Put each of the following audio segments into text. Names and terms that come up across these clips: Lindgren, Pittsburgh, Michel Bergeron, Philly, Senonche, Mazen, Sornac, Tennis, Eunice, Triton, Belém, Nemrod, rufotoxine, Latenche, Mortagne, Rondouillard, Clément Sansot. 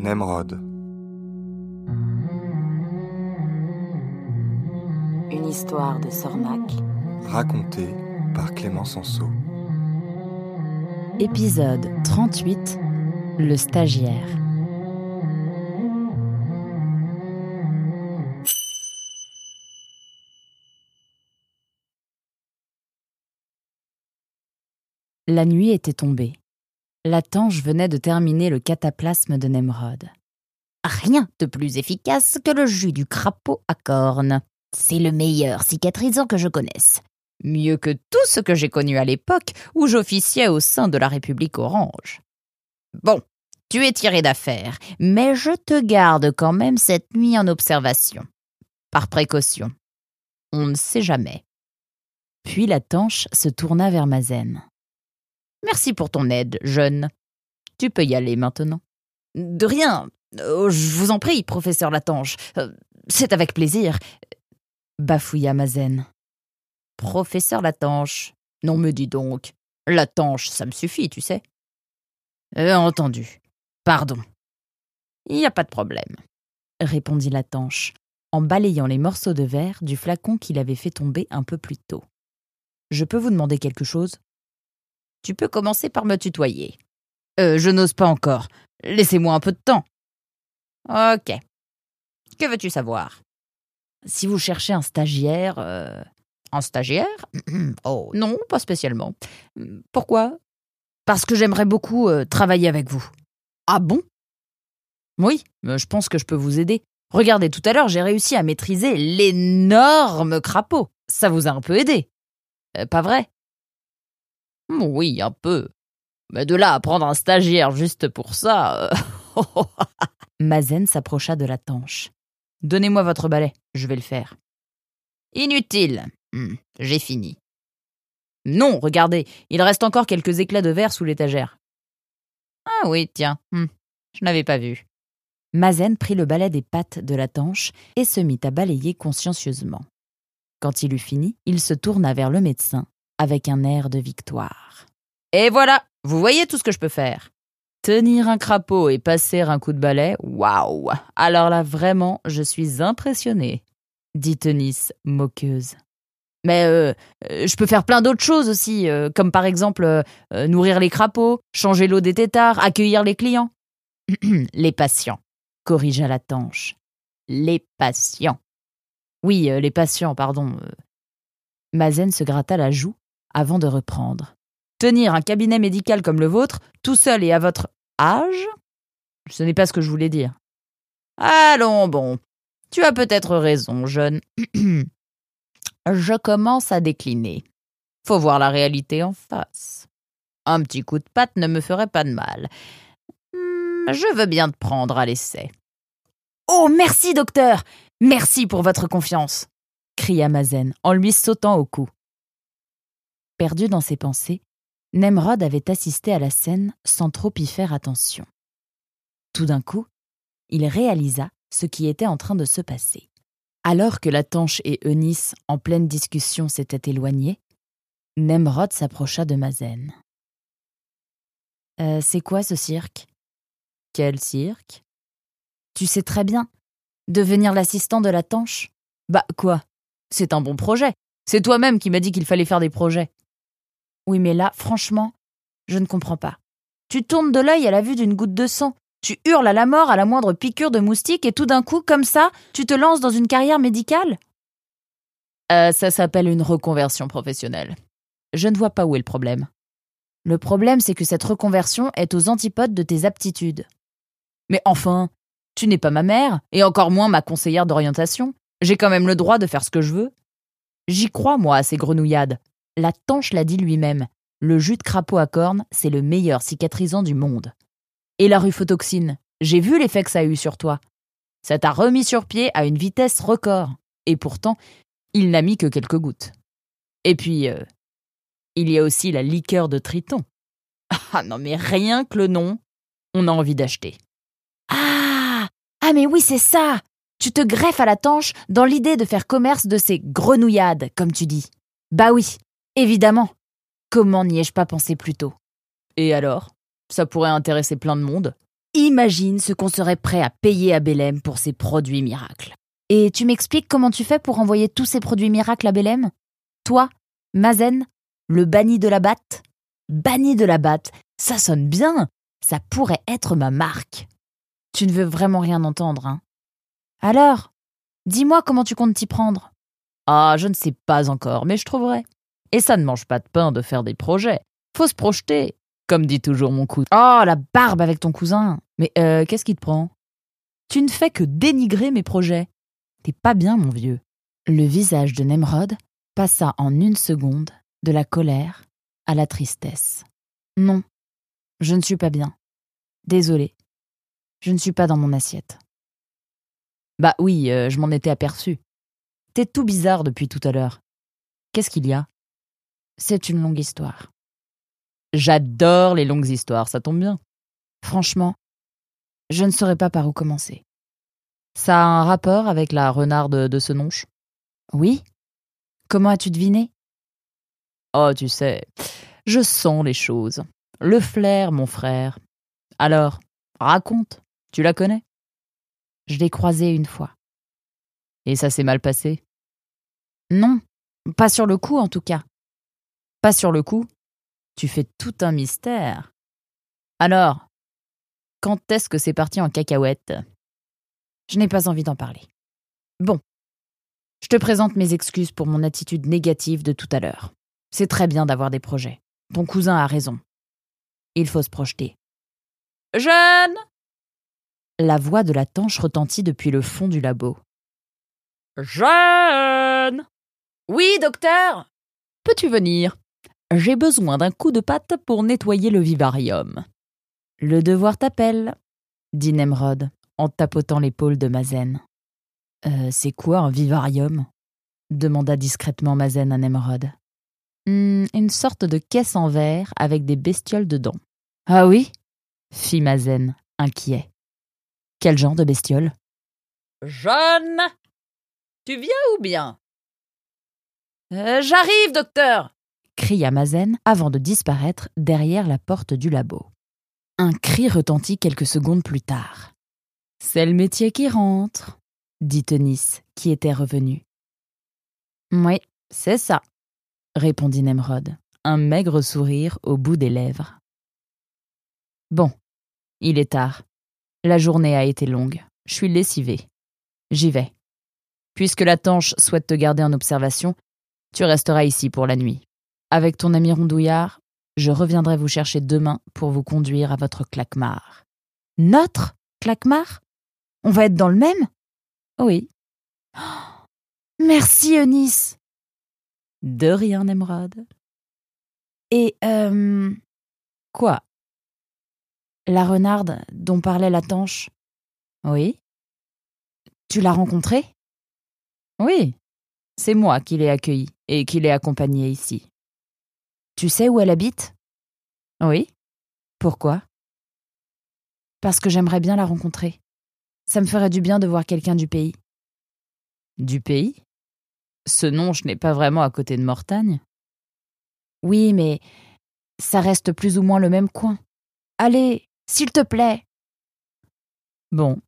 Nemrod. Une histoire de Sornac, racontée par Clément Sansot. Épisode 38, le stagiaire. La nuit était tombée. Latenche venait de terminer le cataplasme de Nemrod. Rien de plus efficace que le jus du crapaud à cornes. C'est le meilleur cicatrisant que je connaisse. Mieux que tout ce que j'ai connu à l'époque où j'officiais au sein de la République orange. Bon, tu es tiré d'affaire, mais je te garde quand même cette nuit en observation. Par précaution. On ne sait jamais. Puis Latenche se tourna vers Mazen. « Merci pour ton aide, jeune. Tu peux y aller maintenant. »« De rien. Je vous en prie, professeur Latenche. C'est avec plaisir. » bafouilla Mazen. « Professeur Latenche. Non, me dis donc. Latenche, ça me suffit, tu sais. »« Entendu. Pardon. » »« Il n'y a pas de problème, » répondit Latenche, en balayant les morceaux de verre du flacon qu'il avait fait tomber un peu plus tôt. « Je peux vous demander quelque chose ? » « Tu peux commencer par me tutoyer. Je n'ose pas encore. Laissez-moi un peu de temps. »« Ok. Que veux-tu savoir ?»« Si vous cherchez un stagiaire... »« Un stagiaire ? Oh, non, pas spécialement. Pourquoi ? Parce que j'aimerais beaucoup travailler avec vous. »« Ah bon ? Oui, je pense que je peux vous aider. Regardez, tout à l'heure, j'ai réussi à maîtriser l'énorme crapaud. Ça vous a un peu aidé. Pas vrai ? » Oui, un peu. Mais de là à prendre un stagiaire juste pour ça... Mazen s'approcha de Latenche. « Donnez-moi votre balai, je vais le faire. »« Inutile. J'ai fini. »« Non, regardez, il reste encore quelques éclats de verre sous l'étagère. »« Ah oui, tiens, je n'avais pas vu. » Mazen prit le balai des pattes de Latenche et se mit à balayer consciencieusement. Quand il eut fini, il se tourna vers le médecin, avec un air de victoire. « Et voilà, vous voyez tout ce que je peux faire. Tenir un crapaud et passer un coup de balai, waouh ! Alors là, vraiment, je suis impressionnée, » dit Tennis, moqueuse. « Mais je peux faire plein d'autres choses aussi, comme par exemple nourrir les crapauds, changer l'eau des têtards, accueillir les clients. »« Les patients, » corrigea Latenche. « Les patients. » Oui, les patients, pardon. Mazen se gratta la joue avant de reprendre. « Tenir un cabinet médical comme le vôtre, tout seul et à votre âge ? Ce n'est pas ce que je voulais dire. »« Allons bon, tu as peut-être raison, jeune. Je commence à décliner. Faut voir la réalité en face. Un petit coup de patte ne me ferait pas de mal. Je veux bien te prendre à l'essai. »« Oh, merci, docteur ! Merci pour votre confiance !» cria Mazen en lui sautant au cou. Perdu dans ses pensées, Nemrod avait assisté à la scène sans trop y faire attention. Tout d'un coup, il réalisa ce qui était en train de se passer. Alors que Latenche et Eunice, en pleine discussion, s'étaient éloignés, Nemrod s'approcha de Mazen. C'est quoi ce cirque ? Quel cirque ? Tu sais très bien, devenir l'assistant de Latenche ? Bah quoi ? C'est un bon projet. C'est toi-même qui m'as dit qu'il fallait faire des projets. Oui, mais là, franchement, je ne comprends pas. Tu tournes de l'œil à la vue d'une goutte de sang. Tu hurles à la mort à la moindre piqûre de moustique et tout d'un coup, comme ça, tu te lances dans une carrière médicale ? Ça s'appelle une reconversion professionnelle. Je ne vois pas où est le problème. Le problème, c'est que cette reconversion est aux antipodes de tes aptitudes. Mais enfin, tu n'es pas ma mère et encore moins ma conseillère d'orientation. J'ai quand même le droit de faire ce que je veux. J'y crois, moi, à ces grenouillades. Latenche l'a dit lui-même. Le jus de crapaud à cornes, c'est le meilleur cicatrisant du monde. Et la rufotoxine, j'ai vu l'effet que ça a eu sur toi. Ça t'a remis sur pied à une vitesse record. Et pourtant, il n'a mis que quelques gouttes. Et puis, il y a aussi la liqueur de Triton. Ah non, mais rien que le nom, on a envie d'acheter. Ah mais oui, c'est ça! Tu te greffes à Latenche dans l'idée de faire commerce de ces grenouillades, comme tu dis. Bah oui, évidemment. Comment n'y ai-je pas pensé plus tôt ? Et alors ? Ça pourrait intéresser plein de monde. Imagine ce qu'on serait prêt à payer à Belém pour ces produits miracles. Et tu m'expliques comment tu fais pour envoyer tous ces produits miracles à Belém ? Toi, Mazen, le banni de la batte ? Banni de la batte, ça sonne bien, ça pourrait être ma marque. Tu ne veux vraiment rien entendre, hein ? Alors, dis-moi comment tu comptes t'y prendre ? Ah, je ne sais pas encore, mais je trouverai. Et ça ne mange pas de pain de faire des projets. Faut se projeter, comme dit toujours mon cousin. Oh, la barbe avec ton cousin ! Mais qu'est-ce qui te prend ? Tu ne fais que dénigrer mes projets. T'es pas bien, mon vieux. Le visage de Nemrod passa en une seconde de la colère à la tristesse. Non, je ne suis pas bien. Désolé, je ne suis pas dans mon assiette. Bah oui, je m'en étais aperçu. T'es tout bizarre depuis tout à l'heure. Qu'est-ce qu'il y a ? C'est une longue histoire. J'adore les longues histoires, ça tombe bien. Franchement, je ne saurais pas par où commencer. Ça a un rapport avec la renarde de Senonche ? Oui. Comment as-tu deviné ? Oh, tu sais, je sens les choses. Le flair, mon frère. Alors, raconte, tu la connais ? Je l'ai croisée une fois. Et ça s'est mal passé ? Non, pas sur le coup en tout cas. Pas sur le coup ? Tu fais tout un mystère. Alors, quand est-ce que c'est parti en cacahuète ? Je n'ai pas envie d'en parler. Bon, je te présente mes excuses pour mon attitude négative de tout à l'heure. C'est très bien d'avoir des projets. Ton cousin a raison. Il faut se projeter. Jeune ! La voix de Latenche retentit depuis le fond du labo. Jeune ! Oui, docteur ? Peux-tu venir ? J'ai besoin d'un coup de patte pour nettoyer le vivarium. Le devoir t'appelle, dit Nemrod, en tapotant l'épaule de Mazen. C'est quoi un vivarium ? Demanda discrètement Mazen à Nemrod. Une sorte de caisse en verre avec des bestioles dedans. Ah oui ? Fit Mazen, inquiet. Quel genre de bestioles ? Jeune ! Tu viens ou bien ? J'arrive, docteur ! Cria Mazen avant de disparaître derrière la porte du labo. Un cri retentit quelques secondes plus tard. « C'est le métier qui rentre », dit Tennis, qui était revenu. « Oui, c'est ça », répondit Nemrod, un maigre sourire au bout des lèvres. « Bon, il est tard. La journée a été longue. Je suis lessivée. J'y vais. Puisque Latenche souhaite te garder en observation, tu resteras ici pour la nuit. Avec ton ami Rondouillard, je reviendrai vous chercher demain pour vous conduire à votre claquemart. »« Notre claquemart ? On va être dans le même ? » Oui. Oh, merci, Eunice. De rien, Nemrod. Et, quoi ? La renarde dont parlait Latenche. Oui. Tu l'as rencontrée ? Oui. C'est moi qui l'ai accueillie et qui l'ai accompagnée ici. Tu sais où elle habite ? Oui. Pourquoi ? Parce que j'aimerais bien la rencontrer. Ça me ferait du bien de voir quelqu'un du pays. Du pays ? Senonche n'est pas vraiment à côté de Mortagne. Oui, mais ça reste plus ou moins le même coin. Allez, s'il te plaît. Bon,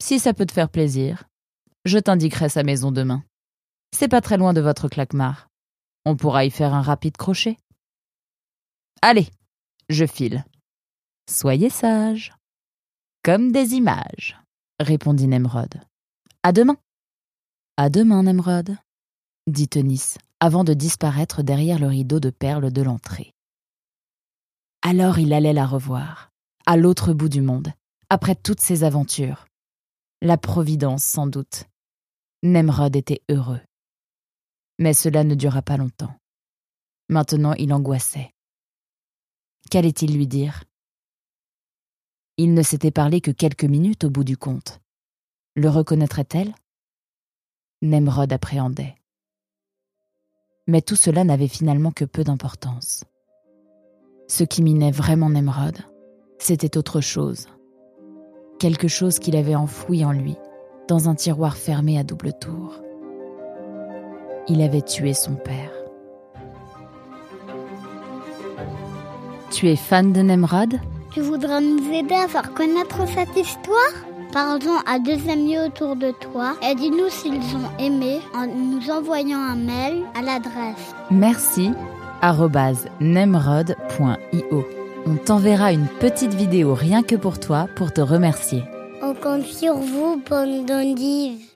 si ça peut te faire plaisir, je t'indiquerai sa maison demain. C'est pas très loin de votre claquemart. On pourra y faire un rapide crochet. Allez, je file. Soyez sages. Comme des images, répondit Nemrod. À demain. À demain, Nemrod, dit Tennis, avant de disparaître derrière le rideau de perles de l'entrée. Alors il allait la revoir, à l'autre bout du monde, après toutes ses aventures. La Providence, sans doute. Nemrod était heureux. Mais cela ne dura pas longtemps. Maintenant, il angoissait. Qu'allait-il lui dire ? Ils ne s'étaient parlé que quelques minutes au bout du compte. Le reconnaîtrait-elle ? Nemrod appréhendait. Mais tout cela n'avait finalement que peu d'importance. Ce qui minait vraiment Nemrod, c'était autre chose. Quelque chose qu'il avait enfoui en lui, dans un tiroir fermé à double tour. Il avait tué son père. Tu es fan de Nemrod ? Tu voudras nous aider à faire connaître cette histoire ? Parle-en à deux amis autour de toi et dis-nous s'ils ont aimé en nous envoyant un mail à l'adresse merci@nemrod.io. On t'enverra une petite vidéo rien que pour toi pour te remercier. On compte sur vous, bande d'endives.